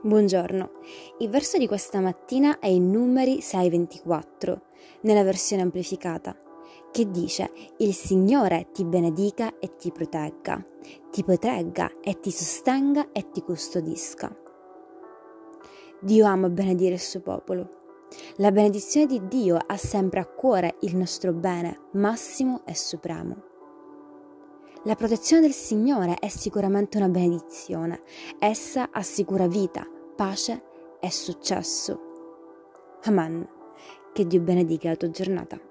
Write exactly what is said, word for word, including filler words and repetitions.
Buongiorno, il verso di questa mattina è in Numeri sei ventiquattro, nella versione amplificata, che dice: Il Signore ti benedica e ti protegga, ti protegga e ti sostenga e ti custodisca. Dio ama benedire il suo popolo. La benedizione di Dio ha sempre a cuore il nostro bene massimo e supremo. La protezione del Signore è sicuramente una benedizione. Essa assicura vita, pace e successo. Amen. Che Dio benedica la tua giornata.